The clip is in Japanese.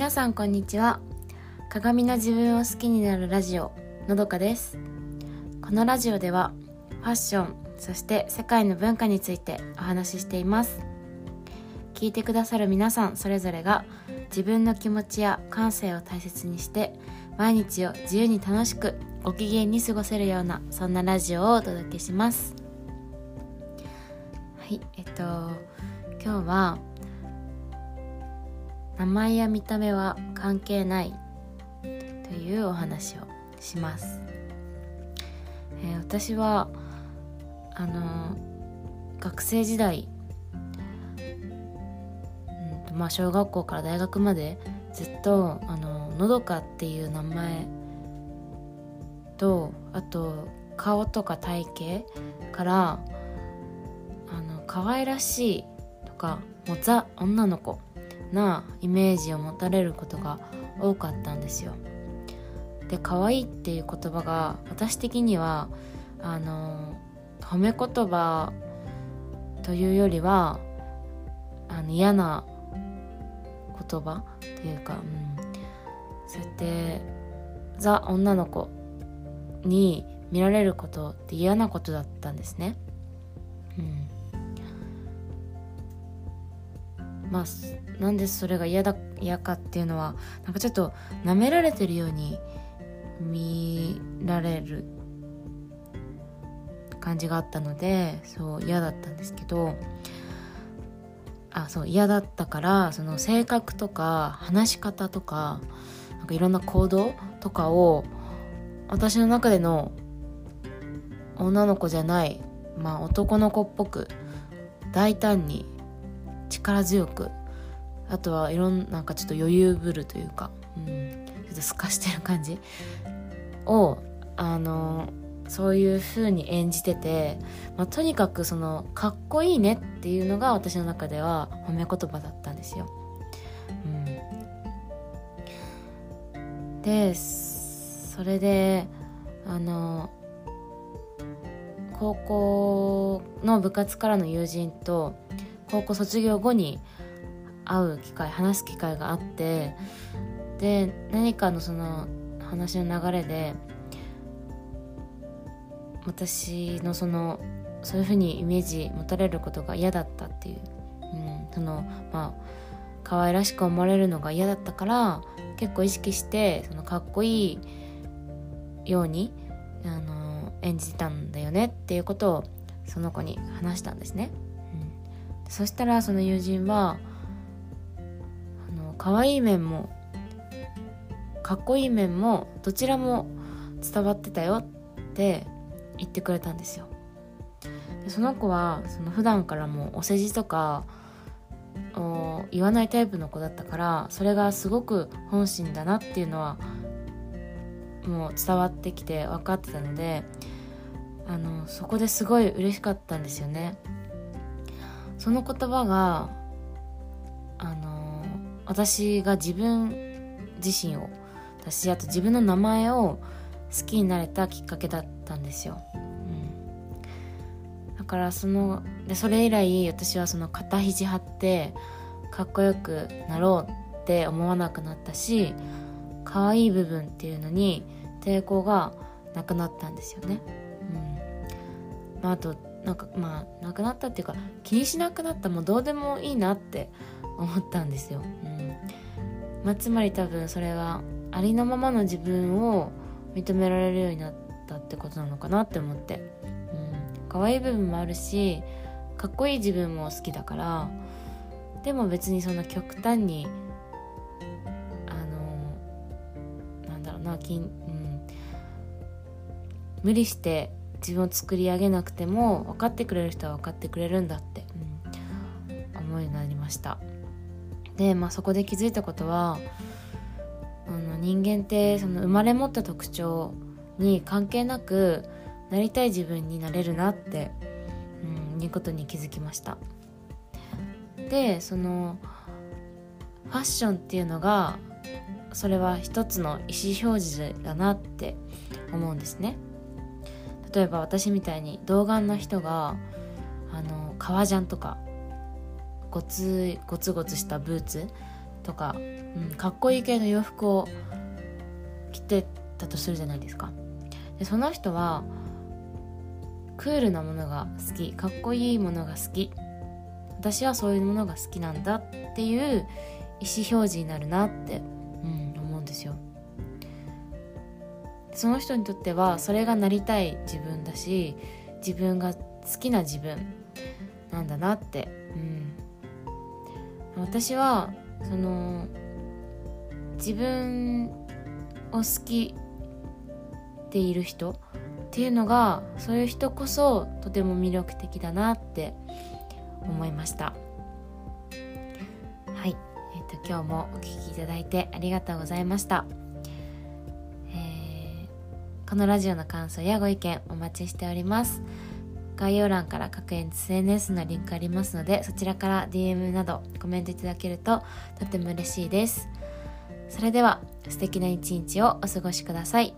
皆さんこんにちは。鏡の自分を好きになるラジオ、のどかです。このラジオではファッション、そして世界の文化についてお話ししています。聞いてくださる皆さんそれぞれが自分の気持ちや感性を大切にして毎日を自由に楽しくご機嫌に過ごせるような、そんなラジオをお届けします。はい、今日は名前や見た目は関係ないというお話をします。私は学生時代、小学校から大学までずっとのどかっていう名前と、あと顔とか体型から可愛らしいとかもうザ女の子なイメージを持たれることが多かったんですよ。で、可愛いっていう言葉が私的には褒め言葉というよりは嫌な言葉というか、そうやってザ女の子に見られることって嫌なことだったんですね。なんでそれが嫌かっていうのは、なんかちょっとなめられてるように見られる感じがあったので、そう嫌だったんですけど、嫌だったから、その性格とか話し方とか、なんかいろんな行動とかを私の中での女の子じゃない、男の子っぽく、大胆に力強く、あとはいろんな、なんかちょっと余裕ぶるというか、ちょっと透かしてる感じをそういう風に演じてて、とにかくそのかっこいいねっていうのが私の中では褒め言葉だったんですよ。で、それで高校の部活からの友人と高校卒業後に会う機会、話す機会があって、で、何かのその話の流れで私のそういう風にイメージ持たれることが嫌だったっていう、可愛らしく思われるのが嫌だったから、結構意識してそのかっこいいように演じたんだよねっていうことをその子に話したんですね。そしたらその友人は可愛い面もかっこいい面もどちらも伝わってたよって言ってくれたんですよ。で、その子はその普段からもお世辞とかを言わないタイプの子だったから、それがすごく本心だなっていうのはもう伝わってきて分かってたので、そこですごい嬉しかったんですよね。その言葉が私が自分自身を、あと自分の名前を好きになれたきっかけだったんですよ。だからそれ以来私はその肩肘張ってかっこよくなろうって思わなくなったし、可愛い部分っていうのに抵抗がなくなったんですよね。あとなくなったっていうか、気にしなくなった、もうどうでもいいなって思ったんですよ。つまり多分それはありのままの自分を認められるようになったってことなのかなって思って、可愛い部分もあるしかっこいい自分も好きだから、でも別にそんな極端に無理して自分を作り上げなくても分かってくれる人は分かってくれるんだって、思いになりました。で、そこで気づいたことは、人間ってその生まれ持った特徴に関係なくなりたい自分になれるなって、いうことに気づきました。で、そのファッションっていうのが、それは一つの意思表示だなって思うんですね。例えば私みたいに童顔な人が革ジャンとかゴツゴツしたブーツとか、かっこいい系の洋服を着てたとするじゃないですか。でその人はクールなものが好き、かっこいいものが好き、私はそういうものが好きなんだっていう意思表示になるなって、思うんですよ。その人にとってはそれがなりたい自分だし、自分が好きな自分なんだなって、私はその自分を好きでいる人っていうのが、そういう人こそとても魅力的だなって思いました。はい、今日もお聞きいただいてありがとうございました。このラジオの感想やご意見お待ちしております。概要欄から各 SNS のリンクありますので、そちらから DM などコメントいただけるととても嬉しいです。それでは素敵な一日をお過ごしください。